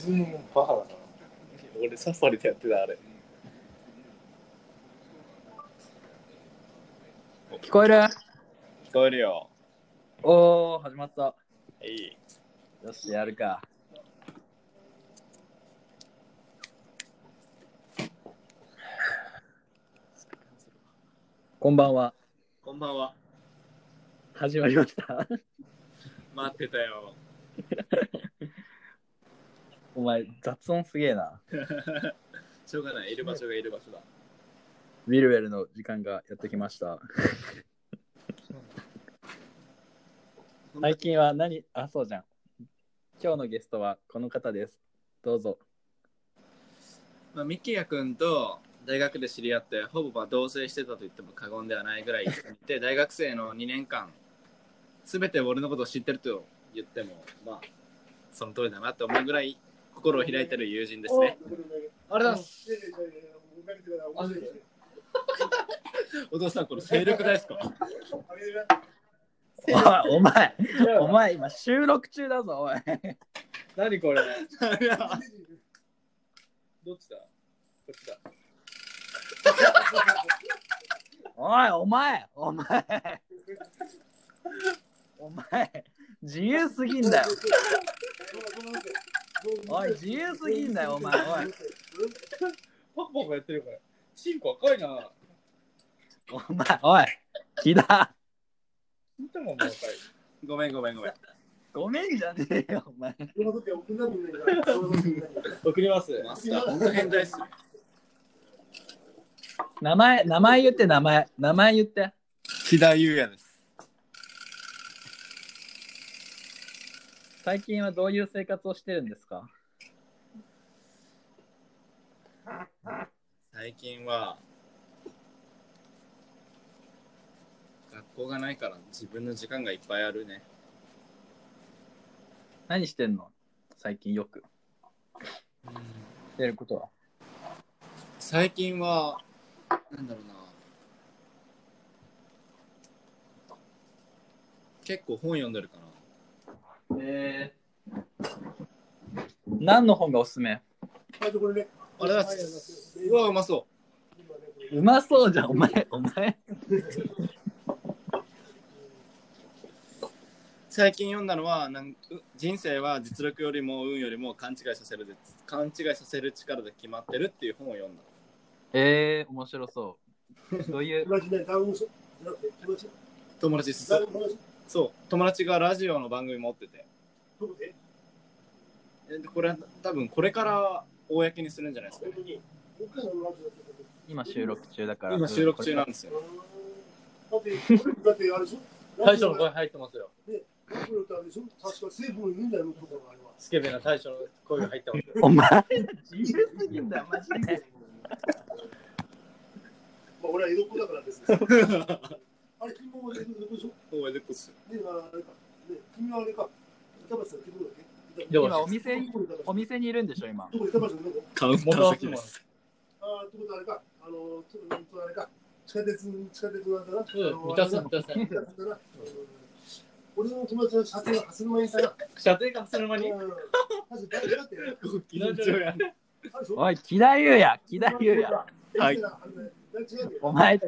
ズームもバカだな。俺サファリでやってたあれ。聞こえる？聞こえるよ。おー、始まった。いい。よし、やるか。こんばんは。こんばんは。始まりました。待ってたよ。お前雑音すげえな。しょうがない。いる場所がいる場所だ。ウィルウェルの時間がやってきました。最近は何？あ、そうじゃん。今日のゲストはこの方です。どうぞ。まあ、ミキヤ君と大学で知り合って、ほぼ同棲してたと言っても過言ではないぐらいで、大学生の2年間、すべて俺のことを知ってると言っても、まあ、その通りだなと思うぐらい心を開いてる友人ですね。ありがとうございます。お父さんこれ精力大好きか。お前今収録中だぞおい。何これ。どっちだ。こっちだ。おいお前自由すぎんだよ。おい自由すぎんだよお前おい。パクパクやってるから。チンコ赤いな。お前おい木田聞いたもんもう一回ごめんじゃねえよお前送りますマスター本当変態っす名前言って名前言って木田優也です。最近はどういう生活をしてるんですか？最近は学校がないから自分の時間がいっぱいあるね。何してんの？最近よくしてることは？最近はなんだろうな、結構本読んでるかな。何の本がおすすめ？これね、あれだ。うわうまそう。うまそうじゃんお前。最近読んだのは人生は実力よりも運よりも勘違いさせる力で決まってるっていう本を読んだ。面白そう。そういう友達です。そう、友達がラジオの番組持ってて。これ多分これから公にするんじゃないですかね。今収録中だから。今収録中なんですよ。大将の声入ってますよ。スケベな大将の声が入ってますよ。お前自由すぎんだよマジで。まあ俺は江戸っ子だからですね。あれ君も江戸っ子でしょ？お前江戸っ子っすよ。ねあれか。ね君はあれか。板橋さんってどこだっけ？今お店にいるんでしょ今。どこ板橋さんどこ？カウンター席です。ああってことあれか。ちょっとなんとあれか。地下鉄なんだな。満たすな。俺の友達の射程が蓮沼にいたな。射程が蓮沼に。おい、木田優也。はい。お前、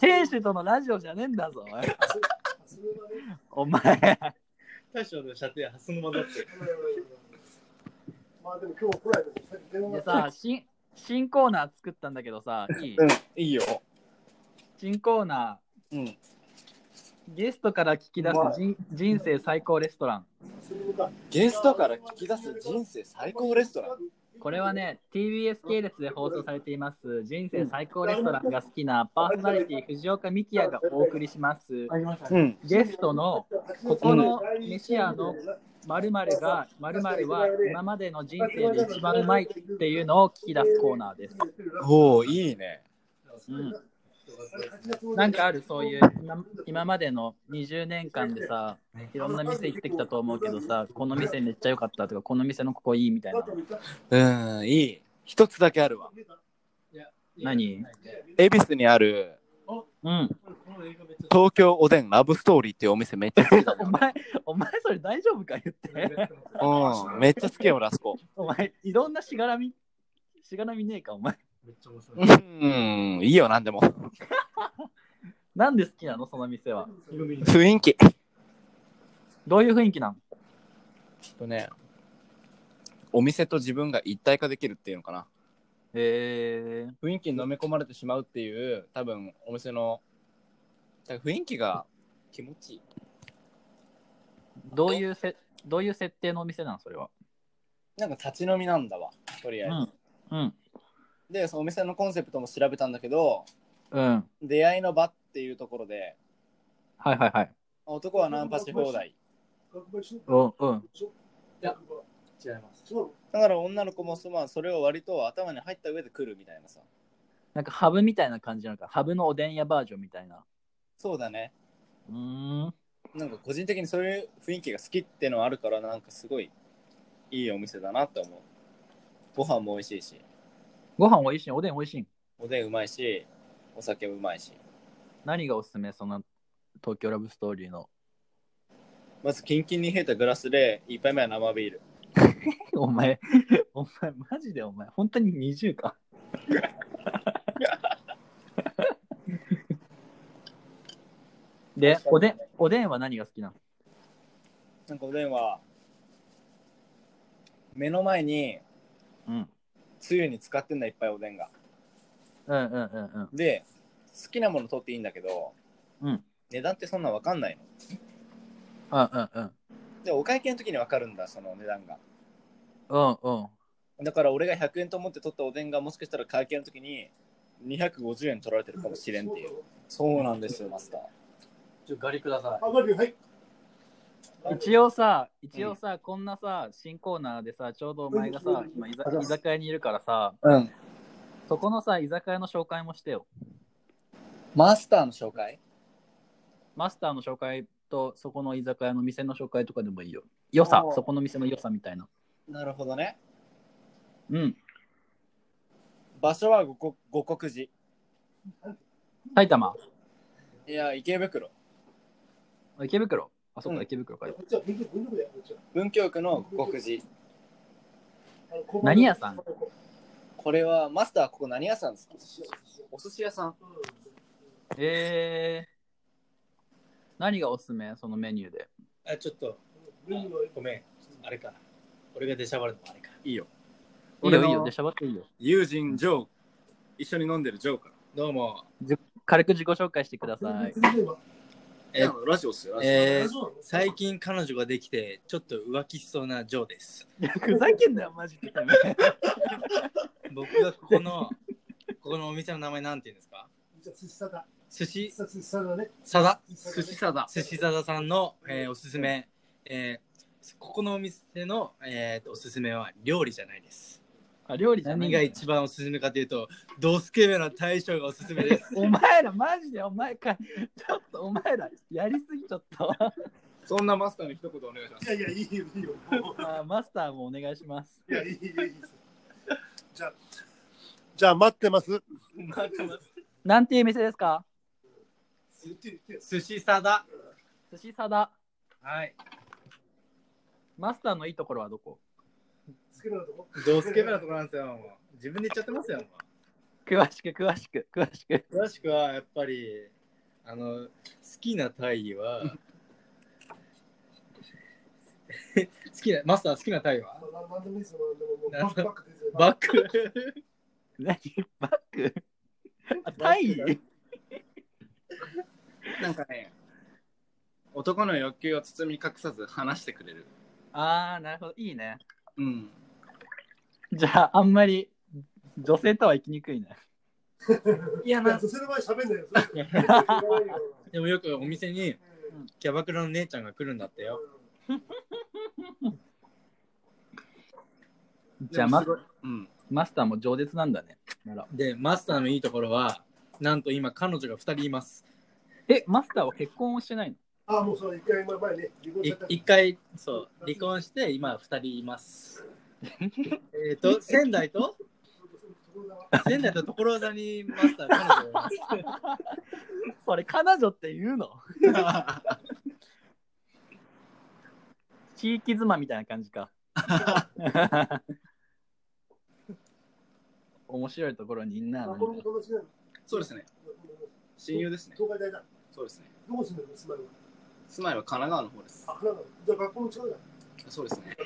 天使とのラジオじゃねえんだぞ。お前。大将の射程は蓮沼だって。まあでも今日来ないでも。でさ、新コーナー作ったんだけどさ、いい？いいよ。新コーナー、うん、ゲストから聞き出す人生最高レストラン。ゲストから聞き出す人生最高レストラン。これはね、TBS 系列で放送されています人生最高レストランが好きなパーソナリティ藤岡美希也がお送りします。うん、ゲストのここの飯屋の〇〇は今までの人生で一番うまいっていうのを聞き出すコーナーです。おー、いいね。うんなんかある、そういう今までの20年間でさ、いろんな店行ってきたと思うけどさ、この店めっちゃ良かったとか、この店のここいいみたいな。いい。一つだけあるわ。何？恵比寿にあるうん。東京おでんラブストーリーっていうお店めっちゃ好きだよ、ね、お前それ大丈夫か言ってうんめっちゃ好きよラスコお前いろんなしがらみねえかお前めっちゃ面白いうんいいよなんでもなんで好きなのその店は雰囲気どういう雰囲気なのちょっとねお店と自分が一体化できるっていうのかな雰囲気に飲み込まれてしまうっていう多分お店の雰囲気が気持ちいい。どういう設定のお店なのそれは。なんか立ち飲みなんだわとりあえず。うん。うん、でそのお店のコンセプトも調べたんだけど、うん。出会いの場っていうところで。はいはいはい。男はナンパし放題。うんうん。いや違います。だから女の子もまあそれを割と頭に入った上で来るみたいなさ。なんかハブみたいな感じなのかハブのおでん屋バージョンみたいな。そうだね。なんか個人的にそういう雰囲気が好きってのはあるからなんかすごいいいお店だなって思う。ご飯も美味しいし。ご飯美味しい。おでん美味しい。おでんうまいし、お酒うまいし。何がおすすめその東京ラブストーリーの。まずキンキンに冷えたグラスで一杯目は生ビール。お前マジでお前本当に20か。で、おでんは何が好きなの？なんかおでんは目の前に、うん、つゆに使ってんだいっぱいおでんが。うんうんうんうん。で、好きなもの取っていいんだけど、うん、値段ってそんな分かんないの。うんうんうん。で、お会計の時に分かるんだその値段が。うんうん。だから俺が100円と思って取ったおでんがもしかしたら会計の時に250円取られてるかもしれんっていう。そうなんですよマスター。ちょガリください。あ、ガリ、はい。一応さ、うん、こんなさ、新コーナーでさ、ちょうどお前がさ、今居酒屋にいるからさ、うん。そこのさ、居酒屋の紹介もしてよ。マスターの紹介と、そこの居酒屋の店の紹介とかでもいいよ。良さ、そこの店の良さみたいな。なるほどね。うん。場所は五国寺。埼玉。いや、池袋。池袋あ、そうか、うん、池袋か。文京区の国寺。何屋さん？これは、マスター、ここ何屋さんですか？お寿司屋さん。何がおすすめ？そのメニューで。あ、ちょっと、ごめん。あれかな。俺が出しゃばるのもあれか。いいよ。いいよ、出しゃばっていいよ。友人、ジョー。一緒に飲んでるジョーから。どうも。軽く自己紹介してください。ラジオっすよ、最近彼女ができてちょっと浮気しそうなジョーです。いやふざけんなよマジで僕がここのお店の名前なんて言うんですか？寿司さださんの、おすすめ、ここのお店の、おすすめは料理じゃないです。あ、料理じゃない。何が一番おすすめかというと、ドスケベな大将がおすすめです。お前らマジでお前か、ちょっとお前らやりすぎちゃった。そんなマスターに一言お願いします。いやいいよ。マスターもお願いします。いいです。じゃあ待ってます。なんていう店ですか？寿司さだ。はい。マスターのいいところはどこ？どうスケベなとこなんですよ。自分で言っちゃってますよ。詳しく。詳しくはやっぱり好きな大義はマスター好きな大義はバック。何バック？大義。なんかね、男の欲求を包み隠さず話してくれる。ああ、なるほど、いいね。うん。じゃあ、あんまり女性とは行きにくいね。いや、女性の前喋んないよ。でもよくお店にキャバクラの姉ちゃんが来るんだってよ。じゃあマスターも饒舌なんだね。で、マスターのいいところは、なんと今彼女が2人います。え、マスターは結婚をしてないの？ああ、もうそう、1回前ね、離婚しちゃった。1回、そう、離婚して、今2人います。仙台と仙台と所沢にマスター彼女がいます。それ彼女って言うの？地域妻みたいな感じか。面白いところにいんな。そうですね。親友ですね。東海大だ。そうですね。どこ住んでるの？住まいは？住まいは神奈川の方です。あ、神奈川。じゃあ学校も違うじゃん。そうですね。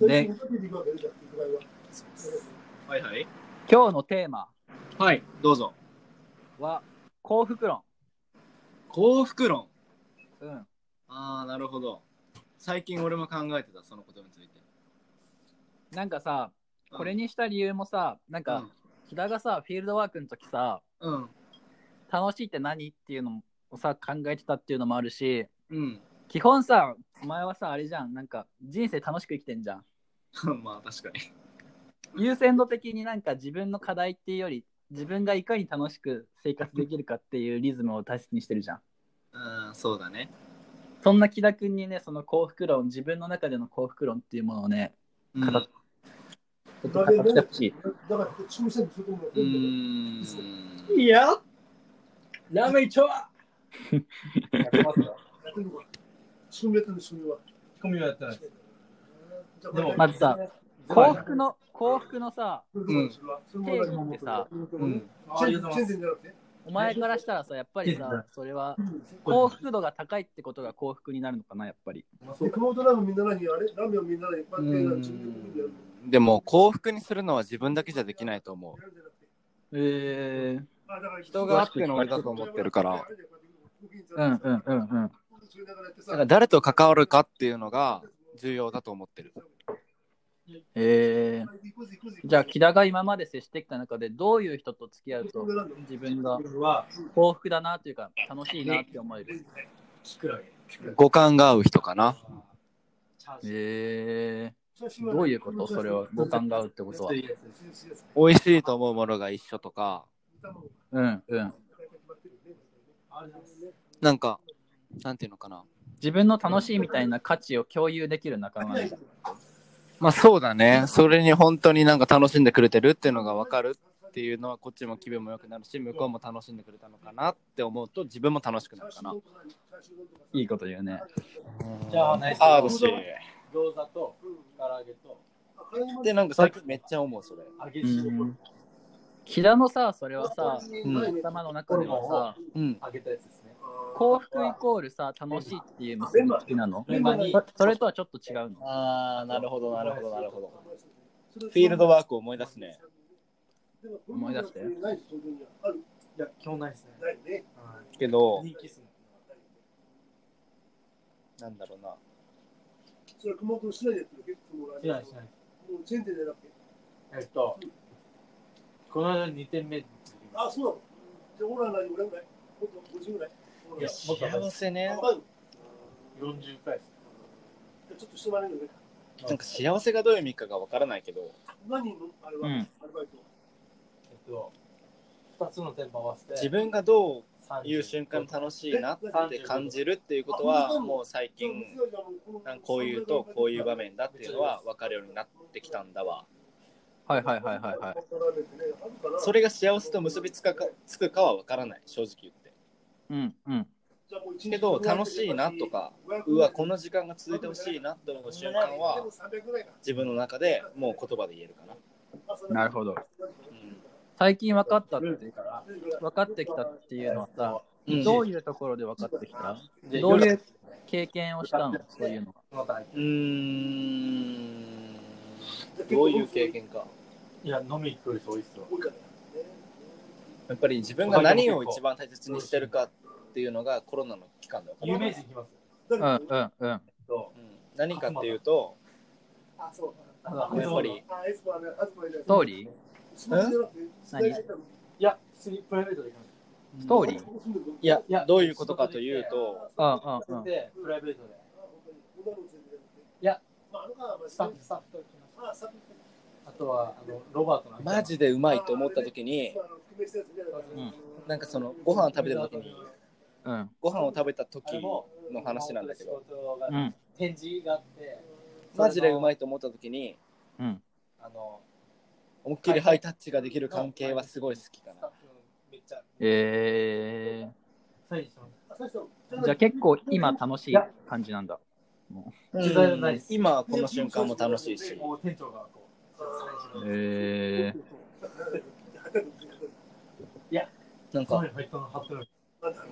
で、はいはい。今日のテーマ。はい、どうぞ。は、幸福論。幸福論。うん。ああ、なるほど。最近俺も考えてた、そのことについて。なんかさ、これにした理由もさ、なんか、木田がさ、フィールドワークの時さ、うん、楽しいって何っていうのをさ、考えてたっていうのもあるし、うん、基本さ、お前はさ、あれじゃん、なんか、人生楽しく生きてんじゃん。まあ、確かに。優先度的になんか自分の課題っていうより、自分がいかに楽しく生活できるかっていうリズムを大切にしてるじゃん。うん、そうだね。そんな木田君にね、その幸福論、自分の中での幸福論っていうものをね、語ってほしい。だから、注射にすると思う。いや、ラメイチョアやってますか？やってるのか。仕組みやったんで、仕組みは。仕組みはやってない。でも、まずさ、幸福のさ、定義ってさ、お前からしたらさ、やっぱりさ、それは幸福度が高いってことが幸福になるのかな、やっぱり。でも幸福にするのは自分だけじゃできないと思う。人があっての俺だと思ってるから。うんうんうんうん。だから誰と関わるかっていうのが重要だと思ってる。じゃあ木田が今まで接してきた中でどういう人と付き合うと自分が幸福だなというか楽しいなって思える？五感が合う人かな。どういうこと？それは五感が合うってことは美味しいと思うものが一緒とか、うんうん、なんかなんていうのかな、自分の楽しいみたいな価値を共有できる仲間。まあそうだね。それに本当になんか楽しんでくれてるっていうのが分かるっていうのはこっちも気分も良くなるし、向こうも楽しんでくれたのかなって思うと自分も楽しくなるかな。いいこと言うね。じゃあナイス。ああ、どうしよう。餃子と唐揚げと。でなんか最近めっちゃ思うそれ。木田のさ、それはさ、頭の中ではさ、揚げたやつですね。幸福イコールさ、楽しいっていう結びつきなの？それとはちょっと違うの？ああ、なるほど、なるほど、なるほど。フィールドワークを思い出すね。思い出して。いや、今日ないですね。けど、なんだろうな。それは熊本市内でやってるわけ？しないしない。チェーン店でやるわけ？この間2点目。あ、そうなの。じゃあ、俺は何ぐらい？もっと50ぐらい？いや、幸せね。40回です。ちょっとしてもらえるよね。なんか幸せがどういう意味かがわからないけど。何のあれは、アルバイト。2つの店舗合わせて。自分がどういう瞬間楽しいなって感じるっていうことは、もう最近、こういうとこういう場面だっていうのは分かるようになってきたんだわ。はいはいはいはいはい。それが幸せと結びつくかは分からない、正直言って。うんうん。けど、楽しいなとか、うわ、この時間が続いてほしいなと思う瞬間は、自分の中でもう言葉で言えるかな。なるほど。最近分かったっていうから、分かってきたっていうのはさ、どういうところで分かってきた？どういう経験をしたの？そういうのは。どういう経験か。いや、飲み行くよりそういっすよ。やっぱり自分が何を一番大切にしてるかっていうのがコロナの期間だから。有名人いきます。うんうんうん。何かっていうと、あ、そう。やっぱり。ストーリー？何？いや、プライベートで行きます。ストーリー？いや、どういうことかというと、プライベートで。いや、スタッフと行きます。あとはロバートのマジでうまいと思った時に、なんかそのご飯を食べてる時に、ご飯を食べた時の話なんだけど、展示があってマジでうまいと思った時に、思いっきりハイタッチができる関係はすごい好きかな。じゃあ結構今楽しい感じなんだ。うん、今この瞬間も楽しいし。いや、なんか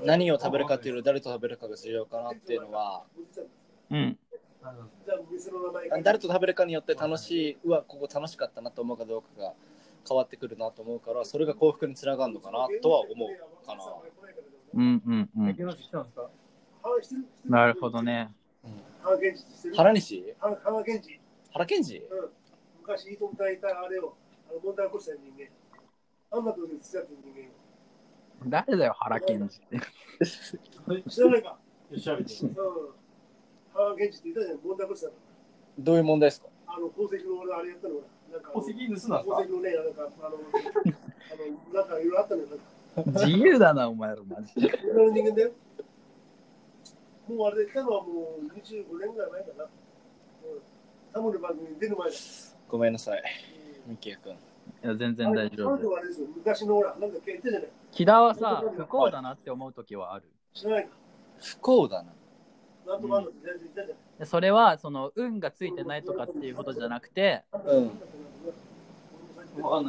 何を食べるかというより誰と食べるかが重要かなっていうのは、うん、誰と食べるかによって楽しい、うわここ楽しかったなと思うかどうかが変わってくるなと思うから、それが幸福につながるのかなとは思うかな。うんうんうん。なるほどね。原西？原健治。原健治？うん。昔伊藤みたいなあれを問題起こした人間。あんなとこで付き合ってる人間。誰だよ原健治って。知らないか。調べて。うん。原健治っていたじゃん、問題起こしたの。どういう問題ですか？宝石の俺あれやったの。なんか宝石盗んだんですか？宝石のね、なんかなんかいろいろあったのよ。自由だなお前らマジで。いろいろ人間だよ。もうあれで来たのはもう25年ぐらい前かな。タモリ番組に出る前だ。ごめんなさい、ミキヤ君。いや、全然大丈夫。彼女はあれですよ、昔のほら、なんか言ってたじゃない。木田はさ、不幸だなって思うときはある？知らないか。不幸だな。なんとかあるのって全然言ったじゃない。うん、それは、その、運がついてないとかっていうことじゃなくて、うん、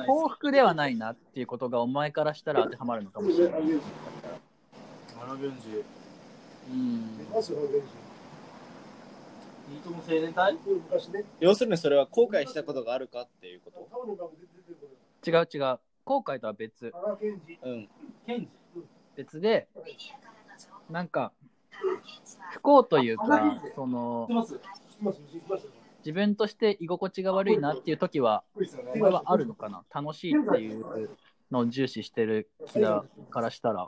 幸福ではないなっていうことがお前からしたら当てはまるのかもしれない。740。うん、要するにそれは後悔したことがあるかっていうこと？違う違う、後悔とは別、うん、別で、なんか不幸というか、その自分として居心地が悪いなっていう時はこれはあるのかな。楽しいっていうのを重視してる気だからしたら、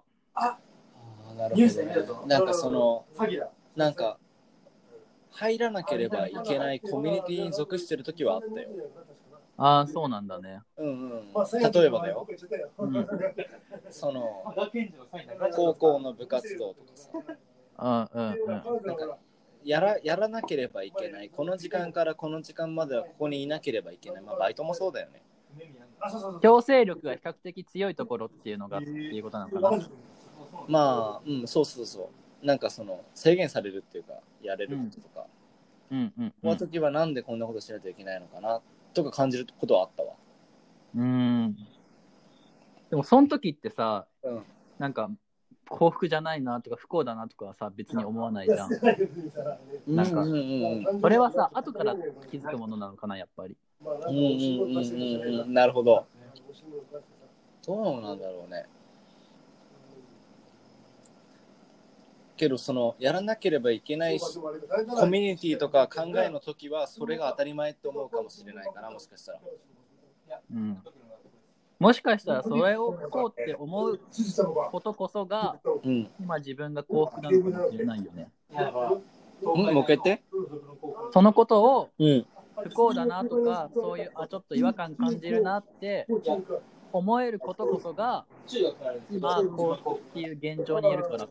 なるほどね。なんかそのなんか入らなければいけないコミュニティに属してるときはあったよ。ああ、そうなんだね。うんうん。例えばだよ。うん、その高校の部活動とかさ。ああ、うんうん。なんかやらなければいけない。この時間からこの時間まではここにいなければいけない。まあバイトもそうだよね。強制力が比較的強いところっていうのがっていうことなのかな。まあ、うん、そうそうそう。なんかその制限されるっていうか、やれることとか、うんうんうん、この時はなんでこんなことしないといけないのかなとか感じることはあったわ。でもその時ってさ、うん、なんか幸福じゃないなとか不幸だなとかはさ別に思わないじゃん。なんか、うんうんうん、それはさ後から気づくものなのかなやっぱり。なるほど。どうなんだろうね。けどそのやらなければいけないコミュニティとか考えの時はそれが当たり前って思うかもしれないかな、もしかしたら、うん、もしかしたらそれをこうって思うことこそが、うん、今自分が幸福なのかもしれないよね。もう一回言って。そのことを不幸だなとかそういうちょっと違和感感じるなって思えることこそが今こういう現状にいるから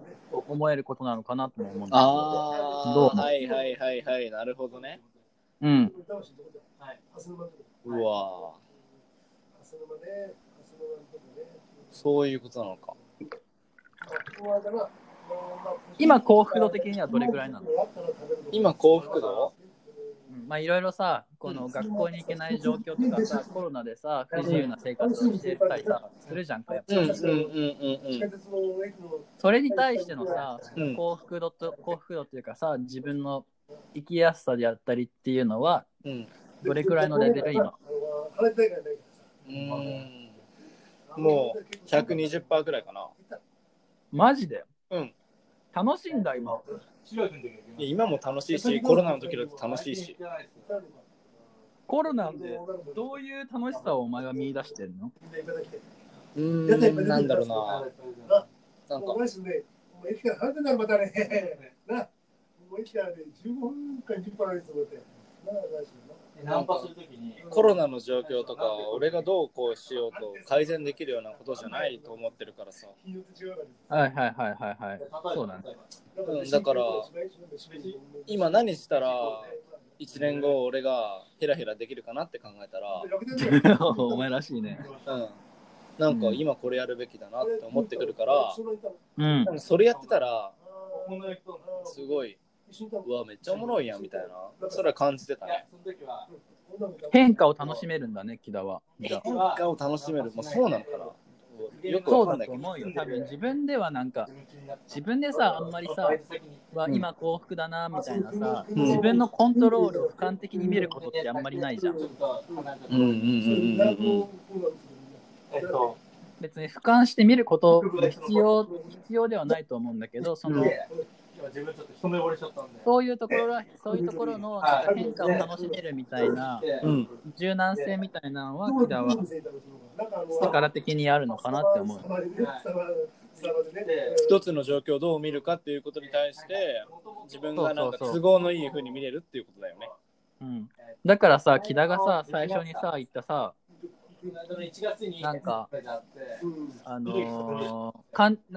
思えることなのかなとも思うんですけど。ああ、はいはいはいはい、なるほどね。うん。うわ、そういうことなのか。今幸福度的にはどれぐらいなの？今幸福度？まあいろいろさ、この学校に行けない状況とかさ、コロナでさ、不自由な生活をしてたりさ、するじゃんか、やっぱり。それに対してのさ、幸福度というかさ、自分の生きやすさであったりっていうのは、どれくらいのレベル今？もう 120% くらいかな。マジで？うん。楽しいんだ、今。今も楽しいし、コロナの時だと楽しいし。コロナでどういう楽しさをお前は見出してるの？なんだろうな。なんか。なんかコロナの状況とか俺がどうこうしようと改善できるようなことじゃないと思ってるからさ。はいはいはいはいはい。そうなんだ。だから今何したら1年後俺がヘラヘラできるかなって考えたらお前らしいね、うん、なんか今これやるべきだなって思ってくるから、うん、でもそれやってたらすごい、うわめっちゃおもろいやんみたいな、それは感じてたね。変化を楽しめるんだね、木田は。変化を楽しめる、もうそうなのかな、よくそうだと思うよ。多分自分ではなんか自分でさ、あんまりさ、うん、今幸福だなみたいなさ、うん、自分のコントロールを俯瞰的に見ることってあんまりないじゃん。別に俯瞰して見ること必要ではないと思うんだけど、その、うん、そういうところ、そういうところのなんか変化を楽しめるみたいな、うん、柔軟性みたいなのは木田は力的にあるのかなって思う。一つの状況をどう見るかっていうことに対して自分がなんか都合のいいふうに見れるっていうことだよね。うん、だからさ、木田がさ最初にさ言ったさ、なんか、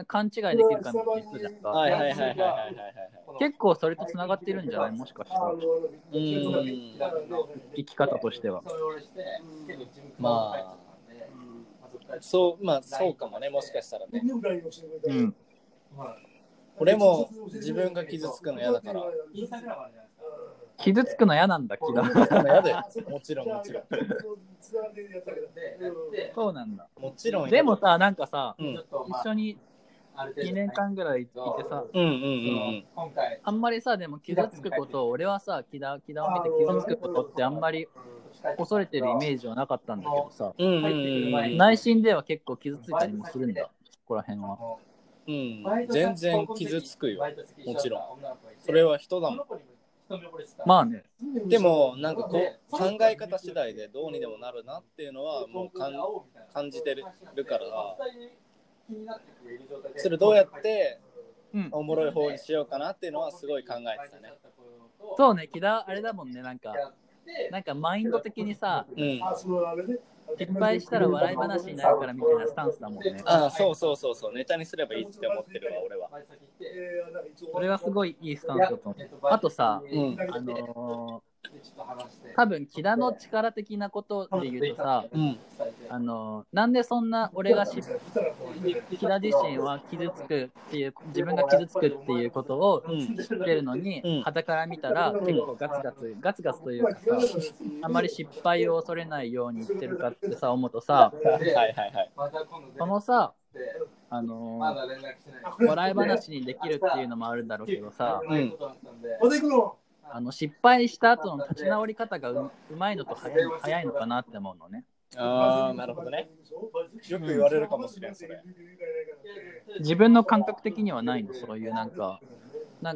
勘違いできるかもしれない。はいはいはいはいはい。結構それとつながってるんじゃない、もしかしたら。生き方としては。まあ、そう、まあ、そうかもね、もしかしたらね。うん。俺も自分が傷つくの嫌だから。傷つくの嫌なんだ、気が。もちろんもちろん。そうなんだ。もちろん。でもさ、なんかさ、うん、一緒に2年間ぐらいいてさ、あんまりさ、でも傷つくことを、俺はさ、気だを見て傷つくことってあんまり恐れてるイメージはなかったんだけどさ、内心では結構傷ついたりもするんだ、ここら辺は。うん、全然傷つくよ、もちろん。それは人だもん。まあね、でもなんかこう考え方次第でどうにでもなるなっていうのはもう感じてるから、それどうやっておもろい方にしようかなっていうのはすごい考えてたね。そうね、木田あれだもんね、なんかマインド的にさ、うん、失敗したら笑い話になるからみたいなスタンスだもんね。ああ、そうそうそうそう、ネタにすればいいって思ってるわ、俺は。これはすごいいいスタンスだと思う。あとさ、うん、多分木田の力的なことで言うとさ、うん、なんでそんな俺が木田自身は傷つくっていう、自分が傷つくっていうことを知ってるのに、うん、傍から見たら結構ガツガツというかさ、あんまり失敗を恐れないように言ってるかってさ思うとさ、そのさ、笑い話にできるっていうのもあるんだろうけどさ、うん、失敗した後の立ち直り方がうまいのと早いのかなって思うのね。ああ、なるほどね。よく言われるかもしれん、それ。自分の感覚的にはないの、そういうなんかま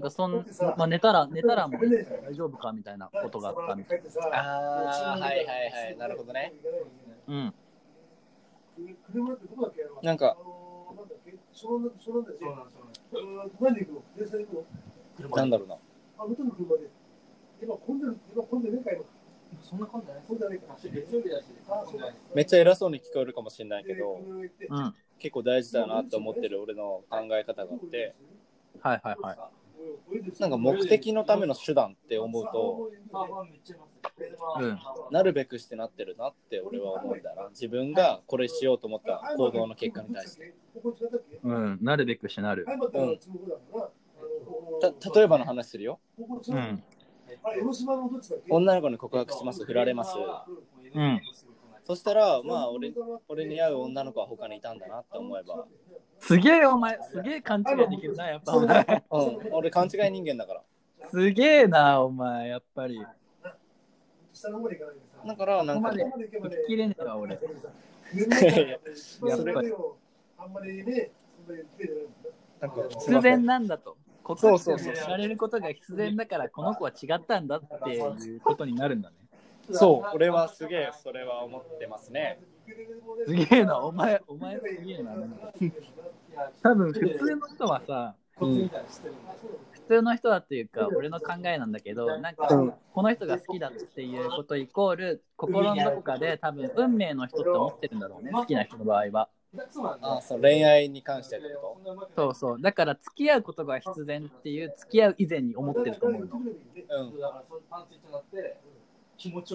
あ、寝たらもう大丈夫かみたいなことがあったみたいな。ああ、はいはいはい、なるほどね。うん。なんか。なんだろうな。めっちゃ偉そうに聞こえるかもしれないけど、うん、結構大事だなと思ってる俺の考え方があって、はいはいはい、なんか目的のための手段って思うと、うん、なるべくしてなってるなって俺は思うんだな。自分がこれしようと思った行動の結果に対して、うん、なるべくしてなる、うん、例えばの話するよ、うん、女の子に告白します、振られます、うん、そしたらまあ 俺に合う女の子は他にいたんだなって思えば、すげえお前すげえ勘違いできるなやっぱお前、うん、俺勘違い人間だからすげえなお前やっぱり。だからなんか生ききれねえわ俺やっぱりなんか必然なんだと、告白して知られることが必然だから、この子は違ったんだっていうことになるんだね。そう、俺はすげえそれは思ってますね。すげえな、お前すげえな。多分普通の人はさ、うん、普通の人はっていうか俺の考えなんだけど、なんかこの人が好きだっていうことイコール心のどこかで多分運命の人って思ってるんだろうね、好きな人の場合は。あ、そう、恋愛に関してってこと？そうそう。だから付き合うことが必然っていう、付き合う以前に思ってると思うの。うん。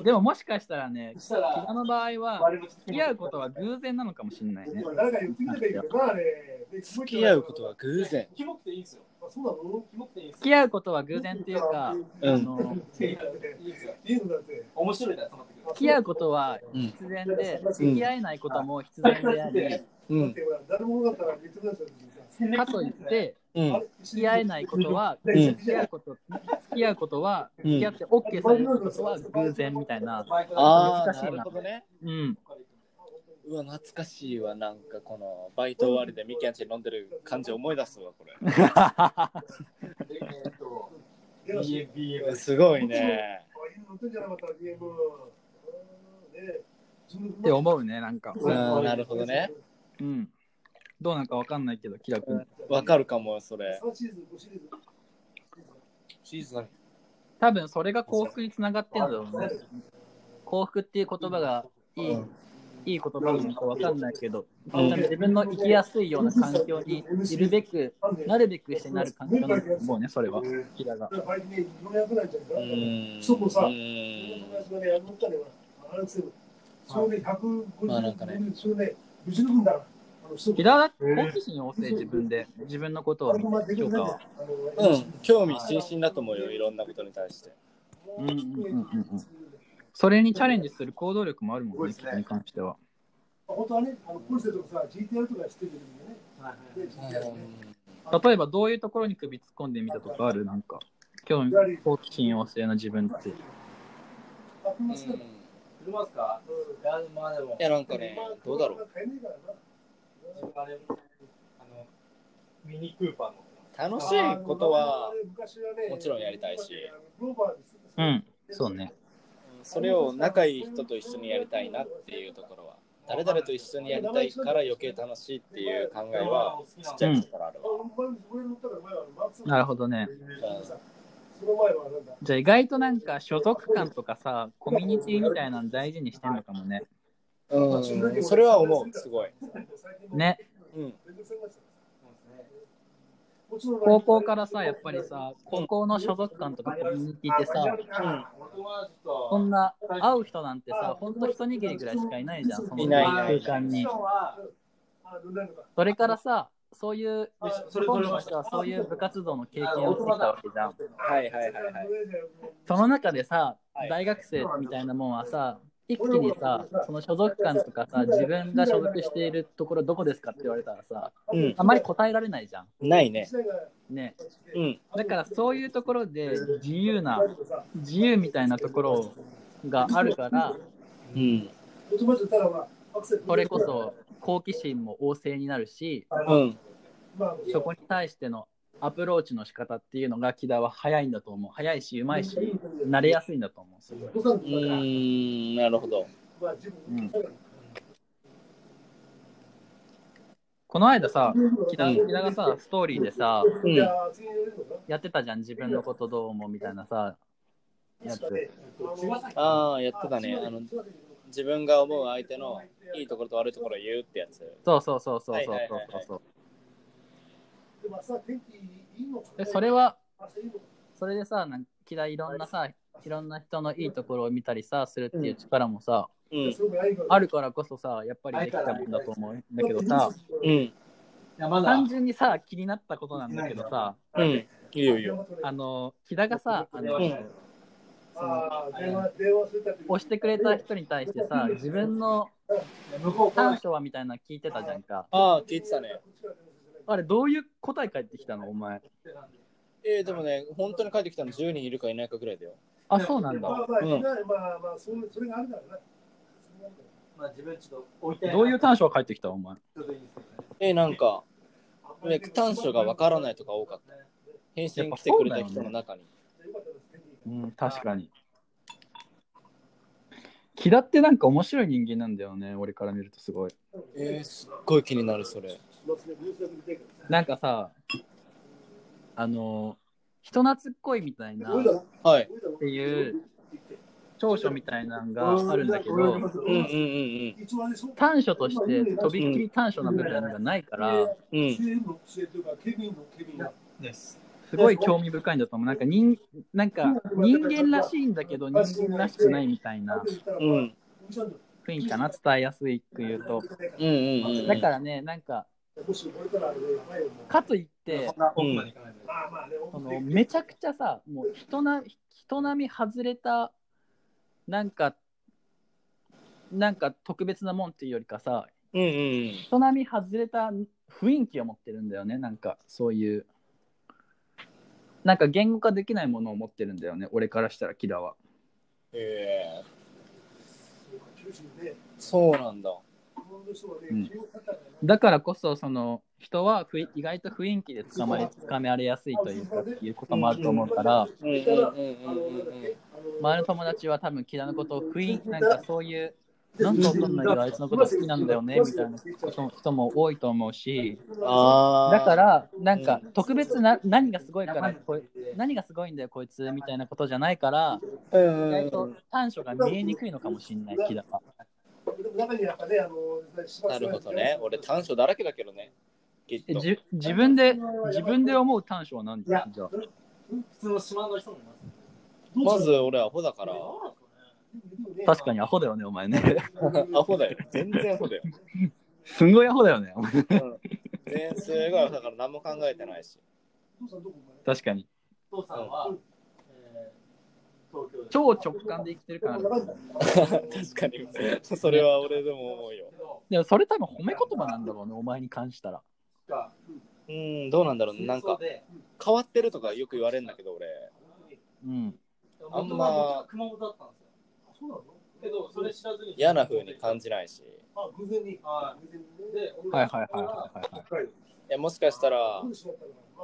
でももしかしたらね、キラの場合は付き合うことは偶然なのかもしれないね。付き合うことは偶然。付き合うことは偶然っていうか、付き合うことは必然で、付き合えないことも必然であり、かといって、付き合えないことは、付き合うことは、付き合って OK されることは偶然みたいな、難しいな。なるほどね。うん。うわ懐かしいわ、なんかこのバイト終わりでミキアンチ飲んでる感じ思い出すわこれ。すごいね。って思うね、なんか。なるほどね。うん。どうなんかわかんないけど、キラ君。わかるかもそれ。多分それが幸福につながってんだろうね。幸福っていう言葉がいい言葉なのか分かんないけど、自分の生きやすいような環境にいるべく、なるべくしてなる環境なんだと思うね、それは。キラが。キラだって好奇心旺盛、自分で、自分のことを見て、興味津々だと思うよ、いろんなことに対して。それにチャレンジする行動力もあるもんね、人に関しては。本当はね、コルセとかさ、GTR とかしてるんだよね。例えば、どういうところに首突っ込んでみたとかある？なんか、今日、好奇心旺盛な自分って。いや、なんかね、どうだろう。ミニクーパーの。楽しいことは、もちろんやりたいし。うん、そうね。それを仲いい人と一緒にやりたいなっていうところは、誰々と一緒にやりたいから余計楽しいっていう考えはちっちゃい時からあるわ、なるほどね、じゃあ意外となんか所属感とかさ、コミュニティみたいなの大事にしてるのかもね。それは思う、すごいね、高校からさ、やっぱりさ、高校の所属感とかコミュニティってさ、こんな会う人なんてさ、ほんと一握りぐらいしかいないじゃん、その空間に。それからさ、そういう、本の人はそういう部活動の経験をしてきたわけじゃん。はいはいはいはい。その中でさ、大学生みたいなもんはさ、一気にさ、その所属感とかさ、自分が所属しているところどこですかって言われたらさ、あまり答えられないじゃん。ないね。ね。だからそういうところで自由みたいなところがあるから、それこそ好奇心も旺盛になるし、そこに対してのアプローチの仕方っていうのが木田は早いんだと思う。早いしうまいし慣れやすいんだと思う。すごい。なるほど、この間さ、木田がさ、ストーリーでさ、やってたじゃん、自分のことどう思うみたいなさやつ。やってたね。自分が思う相手のいいところと悪いところを言うってやつ。そう。それはそれでさ、なんかいろんな人のいいところを見たりさするっていう力もさ、あるからこそさ、やっぱりできたもんだと思うんだけどさ、単純にさ気になったことなんだけどさ、木田がさ、押してくれた人に対してさ、自分の短所はみたいなの聞いてたじゃんか。聞いてたね。あれどういう答え返ってきたのお前。でもね、本当に返ってきたの10人いるかいないかぐらいだよ。そうなんだ。どういう短所が返ってきたお前。なんか、短所がわからないとか多かった。返信来てくれた人の中に。確かに。木田ってなんか面白い人間なんだよね、俺から見るとすごい。すっごい気になるそれ。なんかさ、人懐っこいみたいなっていう長所みたいなのがあるんだけど、短所としてとびっきり短所な部分がないから、すごい興味深いんだと思う。なんか人間らしいんだけど人間らしくないみたいな雰囲気かな、伝えやすいって言うと、だからね、なんかかといって、めちゃくちゃさ、もう人並み外れたなんか特別なもんっていうよりかさ、人並み外れた雰囲気を持ってるんだよね。なんかそういうなんか言語化できないものを持ってるんだよね、俺からしたらキラは。そうなんだ。うん、だからこそその人は意外と雰囲気でつかめられやすいというかっていうこともあると思うから、周りの友達は多分キラのことをなんかそういうなんと分かんないけどあいつのこと好きなんだよねみたいな人も多いと思うし、だからなんか特別な何がすごいから何がすごいんだよこいつみたいなことじゃないから、意外と短所が見えにくいのかもしれないキラは。なるほどね。俺短所だらけだけどね。自分で思う短所は何だ。じゃあ普通の島の人もいます。まず俺アホだから。確かにアホだよねお前ね。アホだよ。全然アホだよ。すんごいアホだよね。全然がだから何も考えてないし。確かに。お父さんは。超直感で生きてるから、ね、確かにそれは俺でも思うよ。でもそれ多分褒め言葉なんだろうねお前に関したら。どうなんだろう、なんか変わってるとかよく言われるんだけど俺、あんま嫌な風に感じないし、もしかしたら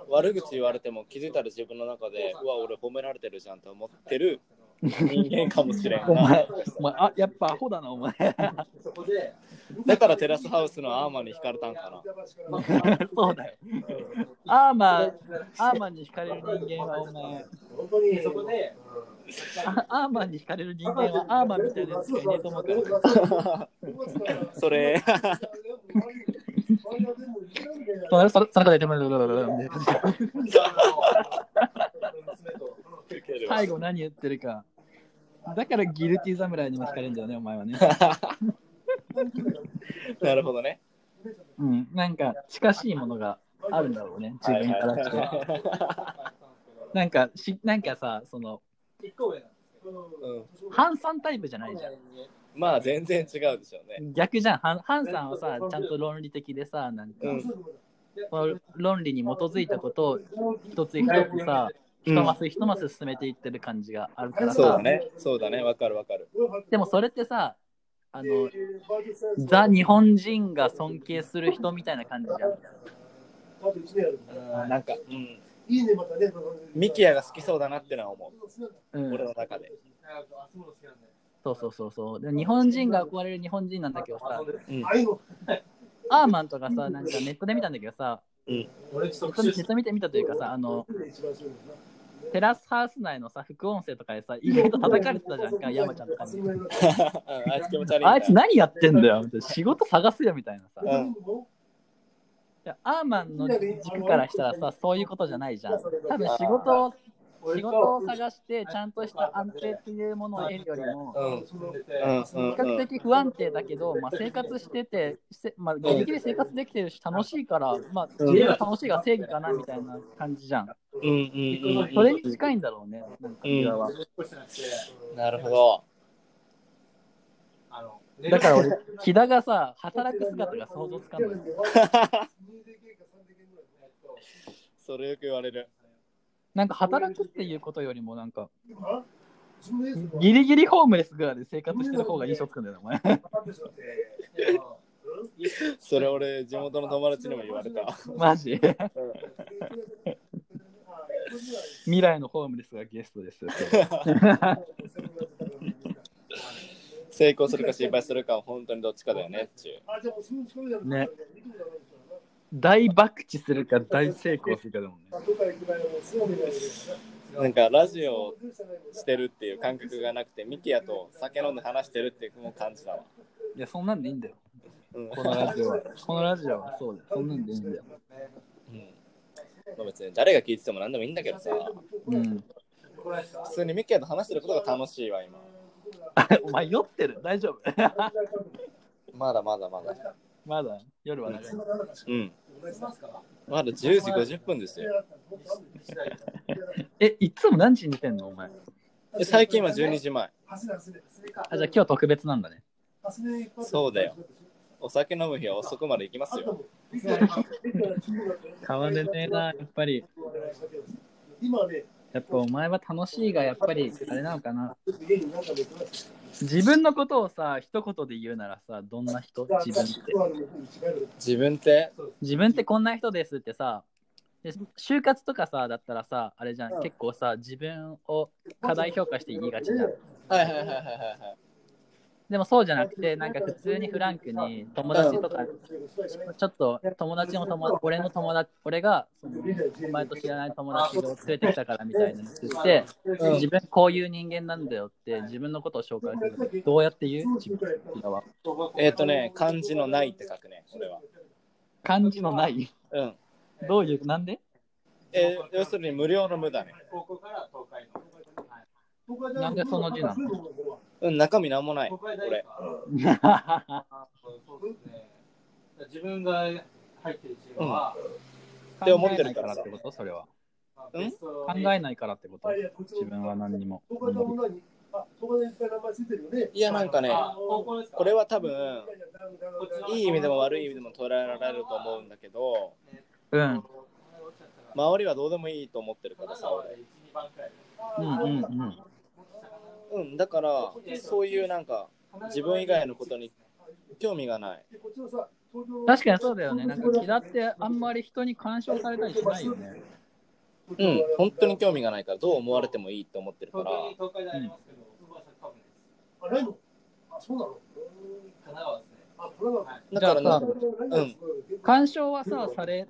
悪口言われても気づいたら自分の中でうわ俺褒められてるじゃんと思ってる人間かもしれんな。お前あやっぱアホだなお前。だからテラスハウスのアーマーに惹かれたんかな。そうだよ。アーマーに惹かれる人間はお前。アーマーに惹かれる人間はアーマーみたいなやつがいねえと思った。それ。最後何言ってるか。だからギルティ侍にも惹かれるんだよねお前はね。なるほどね。なんか近しいものがあるんだろうね自分からして。なんかさ、そのハンサンタイプじゃないじゃん。まあ全然違うでしょうね。逆じゃん。ハンさんはさ、ちゃんと論理的でさ、なんか、論理に基づいたことを一つ一つさ、一マス進めていってる感じがあるからさ。そうだね、わかるわかる。でもそれってさ、ザ・日本人が尊敬する人みたいな感じじゃん。なんか、ミキヤが好きそうだなってのは思う。俺の中で。そうで日本人が憧れる日本人なんだけどさ、アーマンとかさ、なんかネットで見たんだけどさ、ネット見てみたというかさ、テラスハウス内のさ、副音声とかでさ、意外と叩かれてたじゃんか、山ちゃんとかに。あいつ何やってんだよ、仕事探すよみたいなさ。アーマンの軸からしたらさ、そういうことじゃないじゃん。多分仕事を探してちゃんとした安定っていうものを得るよりも、比較的不安定だけど、生活してて、ギリギリ生活できてるし楽しいから、自由が楽しいが正義かなみたいな感じじゃん。それに近いんだろうね、なんかキラは。なるほど。だから俺、キラがさ、働く姿が想像つかない。それよく言われる。なんか働くっていうことよりもなんかギリギリホームレスぐらいで生活してる方が印象つくんだよお前。それ俺地元の友達にも言われた。マジ？未来のホームレスがゲストです。成功するか失敗するかは本当にどっちかだよねっていう。ね。大爆地するか大成功するかだもんね。なんかラジオしてるっていう感覚がなくて、ミキヤと酒飲んで話してるっていう感じだわ。いや、そんなんでいいんだよ、うん、このラジオはこのラジオはそうだよ、そんなんでいいんだよ、うん、別に誰が聞いてても何でもいいんだけどさ、うん、普通にミキヤと話してることが楽しいわ今。お前酔ってる？大丈夫？まだまだまだまだ夜はない、うん、まだ10時50分ですよ。え、いつも何時に寝てんのお前？え、最近は12時前。あ、じゃあ今日特別なんだね。そうだよ、お酒飲む日は遅くまで行きますよ。変われねえな、やっぱり。やっぱお前は楽しいが、やっぱりあれなのかな。自分のことをさ、一言で言うならさ、どんな人？自分って。自分って？自分ってこんな人ですってさ、で就活とかさ、だったらさ、あれじゃん、うん、結構さ、自分を過大評価して言いがちじゃん。はいはいはいはいはい。でもそうじゃなくて、なんか普通にフランクに友達とか、ちょっと友達も俺の友達、俺がそのお前と知らない友達を連れてきたからみたいなのって、うん、自分こういう人間なんだよって自分のことを紹介する。どうやって言う？自分は。漢字のないって書くね、俺は。漢字のない。うん。どういう、なんで？要するに無料の無だね。なんでその字なの？うん、中身なんもない、これ。自分が入ってるチームは、うん、って思ってるからってこと？それは。うん？考えないからってこと？自分は何にも。いや、なんかね、これは多分、いい意味でも悪い意味でも捉えられると思うんだけど、うん。周りはどうでもいいと思ってるからさ、俺。うんうんうん、うん、だからそういうなんか自分以外のことに興味がない。確かにそうだよね。なんかキラってあんまり人に干渉されたりしないよね。うん、本当に興味がないから、どう思われてもいいと思ってるから、うん、だからな、うん、干渉はさ、され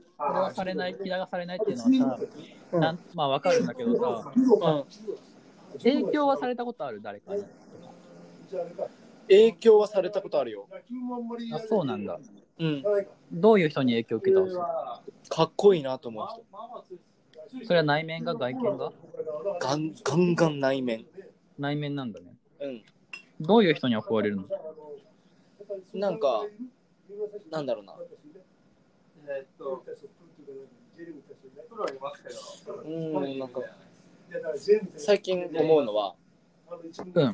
ない、嫌がされないっていうのはさ、うん、まあわかるんだけどさ、うん、影響はされたことある？誰かに影響はされたことあるよ。あ、そうなんだ、うん、どういう人に影響を受けたの？かっこいいなと思う人。それは内面が外見が？ガンガン内面。内面なんだね、うん、どういう人に憧れるの？なんか、なんだろうな、なんか最近思うのは、うん、や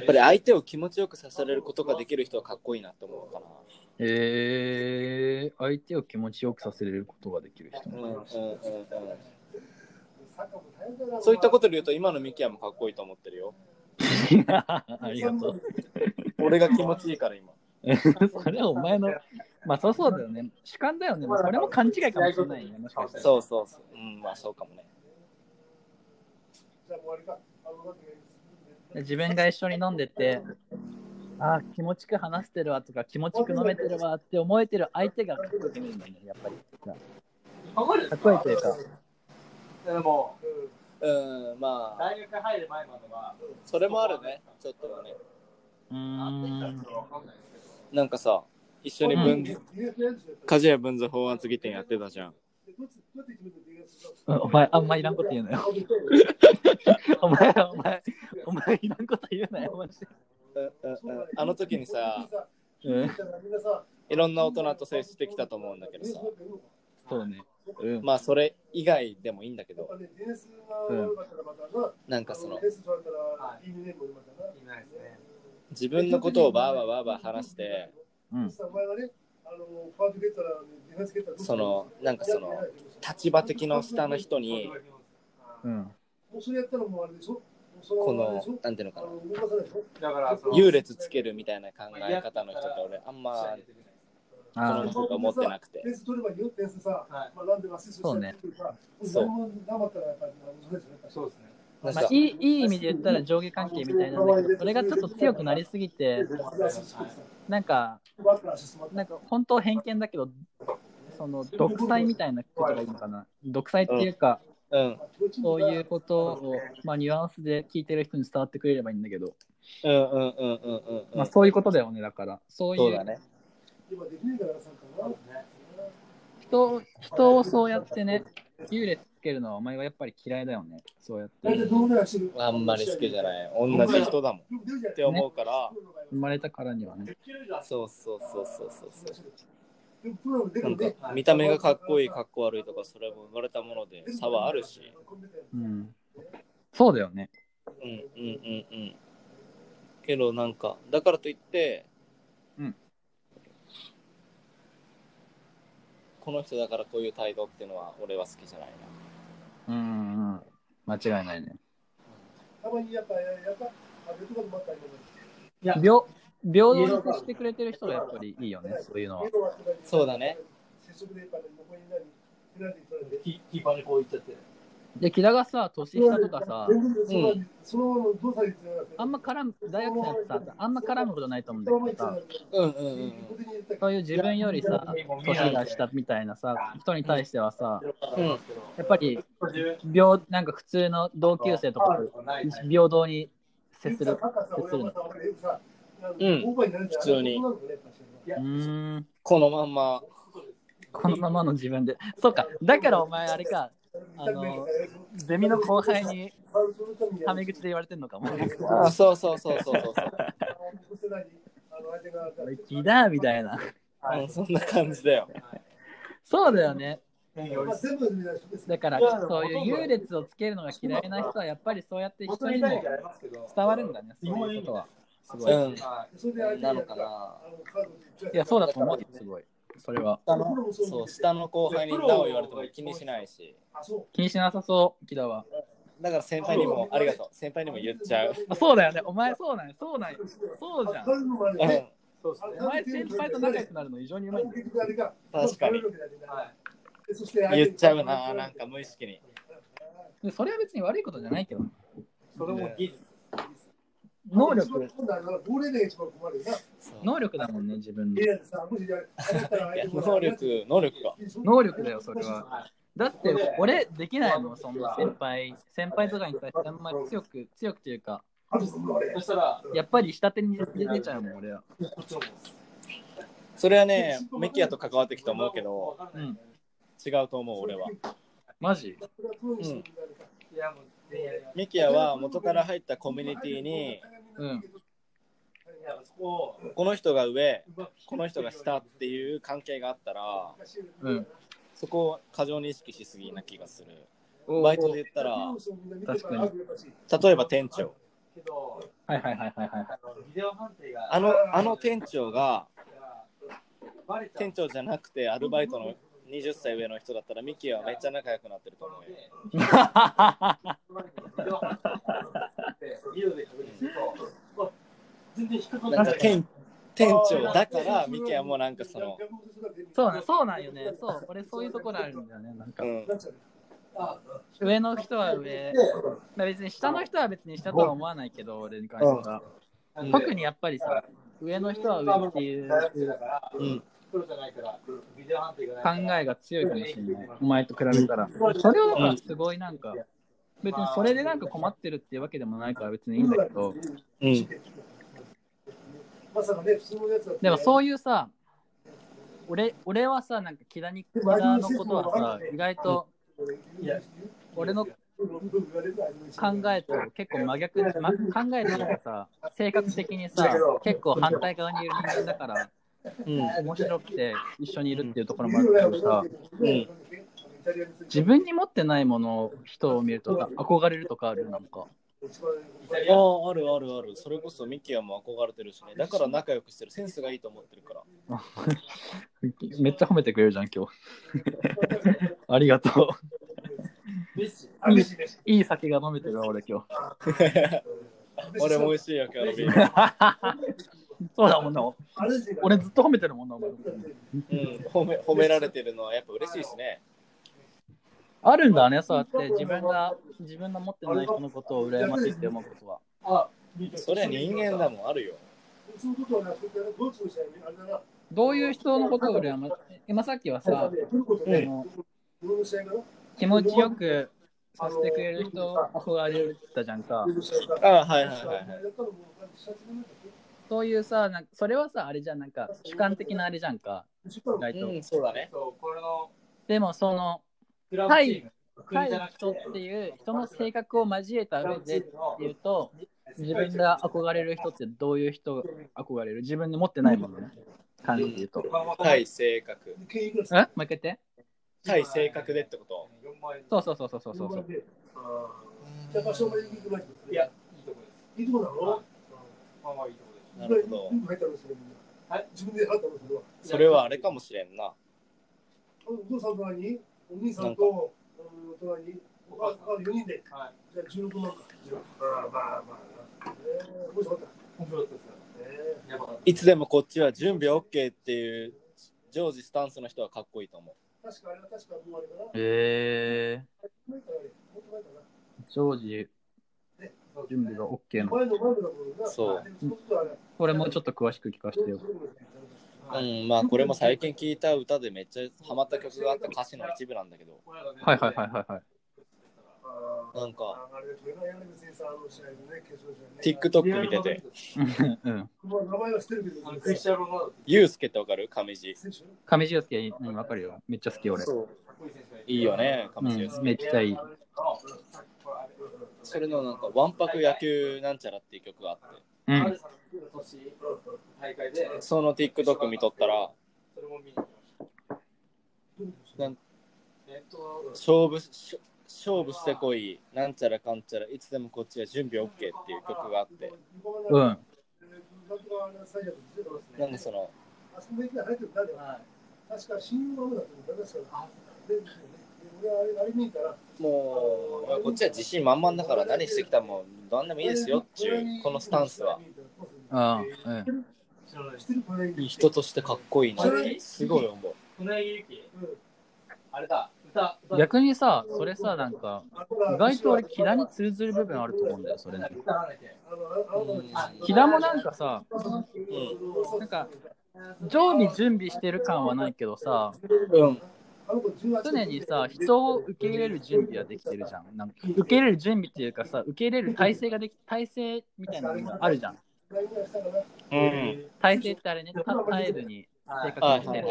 っぱり相手を気持ちよくさせられることができる人はかっこいいなと思うかな。相手を気持ちよくさせられることができる人、うんうんうんうん、そういったことで言うと今のミキヤもかっこいいと思ってるよ。ありがとう。俺が気持ちいいから今。それはお前の、まあそうだよね、主観だよね。それも勘違いかもしれないね。もしかしたらそうそうそう、うん、まあそうかもね。自分が一緒に飲んでて、あ、気持ちよく話してるわとか気持ちよく飲めてるわって思えてる相手がかっこいいんだね、やっぱり。かっこいいというか。でも、うん、まあ、大学入る前まではそれもあるね、ちょっとはね。なんかさ、一緒に鍛冶屋文蔵法案継ぎ店やってたじゃん。お前あんまいらんこと言うなよ。お前いらんこと言うなよ、マジで。あの時にさ、うん、いろんな大人と接してきたと思うんだけどさ、そうね、うん、まあそれ以外でもいいんだけど、うん、なんかその自分のことをバー話して、うん、そのなんかその立場的の下の人に、うん、このなんていうのかな、優劣つけるみたいな考え方の人って俺あんま好むとか思ってなくて、そうね、そう、まあ、いい意味で言ったら上下関係みたいなんだけど、それがちょっと強くなりすぎて、なんか本当偏見だけど、その独裁みたいなことがいいのかな、独裁っていうか、うん、そういうことを、まあ、ニュアンスで聞いてる人に伝わってくれればいいんだけど、そういうことだよね。だからそういう、そうだね、人をそうやってね、優劣つけるのはお前はやっぱり嫌いだよね。そうやってあんまり好きじゃない。同じ人だもんって思うから、ね、生まれたからにはね。そう、なんか見た目がかっこいいかっこ悪いとか、それも生まれたもので差はあるし、うん、そうだよね。うんうんうんうん。けどなんかだからといって、うん、この人だからこういう態度っていうのは俺は好きじゃないな。うんうん、間違いないね。いや、平等にしてくれてる人がやっぱりいいよね、そういうのは。そうだね。で、木田がさ、年下とかさ、うん、あんま絡む、大学生ってさ、あんま絡むことないと思うんだけどさ、そういう自分よりさ、年が下みたいなさ、人に対してはさ、うん、やっぱりなんか普通の同級生とかと平等に接するの。うん、普通にこのままの自分で。そうか、だからお前あれか、ゼミの後輩にタメ口で言われてんのかも。あ、そうキダーみたいなそんな感じだよ。そうだよね。だからそういう優劣をつけるのが嫌いな人はやっぱりそうやって人にも伝わるんだね、そういうことは。すごい、うん、なのかな。いや、そうだと思う。すごい、それはそう、下の後輩になお言われても気にしないし、気にしなさそう、木田は。だから先輩にもありがとう、先輩にも言っちゃう。そうだよね、お前。そうなんそうじゃん、お前先輩と仲良くなるの異常にうまいんだよ。確かに言っちゃうな、なんか無意識に。それは別に悪いことじゃないけど、それも技術、能力だもんね、自分の。能力だよ、それは。だって俺できないもん、そんな先輩とかに対してあんまり強くというか、やっぱり下手に出ちゃうもん、俺は。それはね、メキヤと関わってきたと思うけど、うん、違うと思う、俺は。マジ？うん。ミキヤは元から入ったコミュニティに、うん、この人が上、この人が下っていう関係があったら、うん、そこを過剰に意識しすぎな気がする。バイトで言ったら、確かに例えば店長、あの店長が店長じゃなくてアルバイトの20歳上の人だったらミキはめっちゃ仲良くなってると思うよ。なんか店長だからミキはもうなんかそのそうなんよね。そう、俺そういうところあるんだよね。なんか、うん、上の人は上、別に下の人は別に下とは思わないけど、俺に関しては、うん、特にやっぱりさ、上の人は上っていう、うん、考えが強いかもしれない、お前と比べたら。それはなんかすごい、なんか別にそれでなんか困ってるっていうわけでもないから別にいいんだけど、うん、でもそういうさ、俺はさ、なんか木田のことはさ、意外と俺の考えと結構真逆、考えというかさ、性格的にさ、結構反対側にいる人間だから。うん、面白くて一緒にいるっていうところもあるけどさ、うん、自分に持ってないものを人を見ると憧れるとかある。なんかある、それこそミキヤも憧れてるしね。だから仲良くしてる、センスがいいと思ってるからめっちゃ褒めてくれるじゃん今日ありがとういい酒が飲めてるわ俺今日俺も美味しいよ今日のビールそうだもんな。俺ずっと褒めてるもんな、うん、褒められてるのはやっぱ嬉しいしね。あるんだね、そうやって自分が持ってない人のことを羨ましいって思うことは。それは人間だもん、あるよ。どういう人のことを羨ましい？今さっきはさ、気持ちよくさせてくれる人を憧れてたじゃんか。あ、はいはいはい。そういうさ、なんかそれはさ、あれじゃん、なんか主観的なあれじゃんか。うん、そうだね。でもその対人っていう人の性格を交えた上で言うと、自分が憧れる人ってどういう人憧れる？自分で持ってないものね。感じで言うと。対性格。もう一回言って。対性格でってこと。そう。いや、いいとこです。いいとこだろ？まあまあいいとこです。なるほど。はい、自分で入ったのそれは。それはあれかもしれんな。お父さんと何？お兄さんと隣にお母さん4人で、はい、じゃあ16万か。面白かった。面白かったですね。いつでもこっちは準備 OK っていう常時スタンスの人はかっこいいと思う。確かあれは確かもうあれかな。常時準備が OK の。そう。これもちょっと詳しく聞かせてよ。うん、まあこれも最近聴いた歌でめっちゃハマった曲があった歌詞の一部なんだけど、はい、なんか TikTok 見ててユウスケってわかる？上地ユウスケ、うん、わかるよ、めっちゃ好き俺。いいよね、上地ユウスケ、うん、めっちゃいい。それのなんかわんぱく野球なんちゃらっていう曲があって、うん、その TikTok 見とったら勝負してこいなんちゃらかんちゃらいつでもこっちは準備 OK っていう曲があって、うん、なんでそのもうこっちは自信満々だから何してきたもん何でもいいですよっていうこのスタンスは、ああ、うん、人としてかっこいいなってすごい思う。逆にさ、それさ、なんか意外と俺キダに通ずる部分あると思うんだよ、それね。キダもなんかさ、うん、なんか常備準備してる感はないけどさ、うん、常にさ、人を受け入れる準備はできてるじゃん。なんか受け入れる準備っていうかさ、受け入れる体制ができ、体制みたいなのもあるじゃん。うん、体制ってあれね、絶えずに性格してる。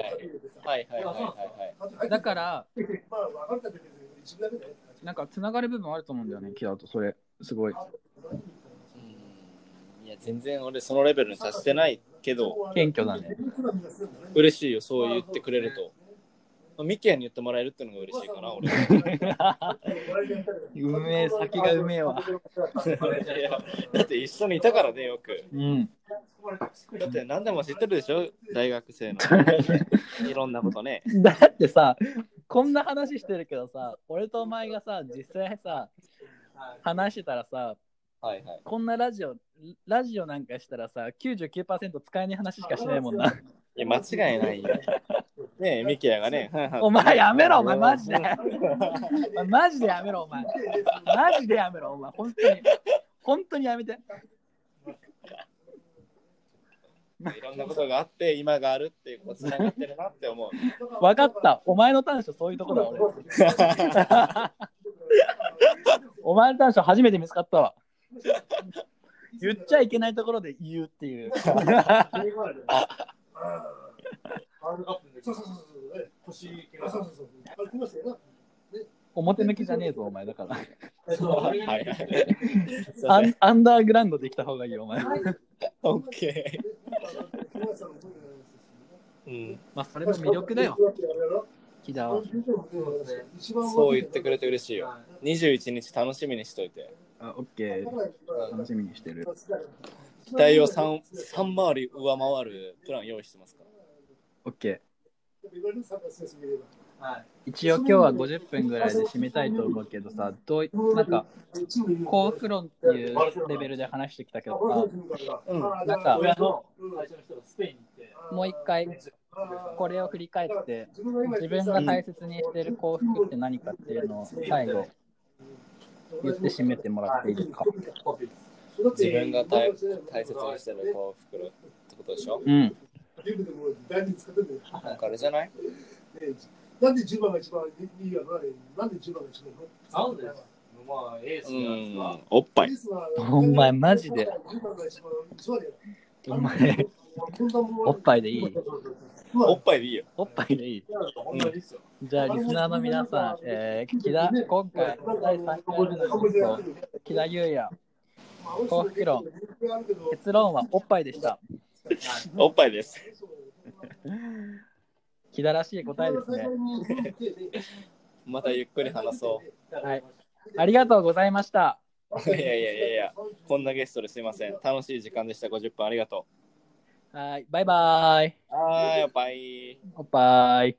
はい。だから、なんかつながる部分あると思うんだよね、キラとそれ、すごい。いや、全然俺そのレベルに達してないけど、謙虚だね。嬉しいよ、そう言ってくれると。ミキヤに言ってもらえるってのが嬉しいかな、俺。うめえ、先がうめえわ。だって一緒にいたからね、よく。うん、だって何でも知ってるでしょ、大学生の。いろんなことね。だってさ、こんな話してるけどさ、俺とお前がさ、実際さ、話してたらさ、はいはい、こんなラジオなんかしたらさ、99% 使えない話しかしないもんな。いや、間違いないよ。ねえ、ミキヤがね。お前やめろ、お前マジで。マジでやめろ、お前。マジでやめろ、お前。本当に。本当にやめて。いろんなことがあって、今があるっていうことつながってるなって思う。分かった。お前の短所、そういうとこだ、俺。お前の短所、初めて見つかったわ。言っちゃいけないところで言うっていう。表向きじゃねえぞお前だからアンダーグラウンドできた方がいいよお前。オッケー。まあそれも魅力だよ。木田はそう言ってくれて嬉しいよ。21日楽しみにしといて。オッケー。楽しみにしてる。期待を3回り上回るプラン用意してますから。オッケー。一応今日は50分ぐらいで締めたいと思うけどさ、なんか幸福論っていうレベルで話してきたけどさ、なんかもう一回これを振り返って自分が大切にしている幸福って何かっていうのを最後言って締めてもらっていいですか？自分が大切にしてる幸福ってことでしょ？うん。なんかあれじゃない？なんで10番が一番いいやろ？なんで10番が一番いいの？合うんだよ。まあエースなんですか。おっぱい。お前マジで。お前おっぱいでいい。おっぱいでいいよ。おっぱいでいい。うん、じゃあリスナーの皆さん、木田今回第3回目のゲスト木田優也幸福論結論はおっぱいでした。おっぱいです。木田らしい答えですね。またゆっくり話そう。はい。ありがとうございました。いやいやいやいや、こんなゲストですいません。楽しい時間でした。50分ありがとう。はい、バイバイ。はい、おっぱい。おっぱい。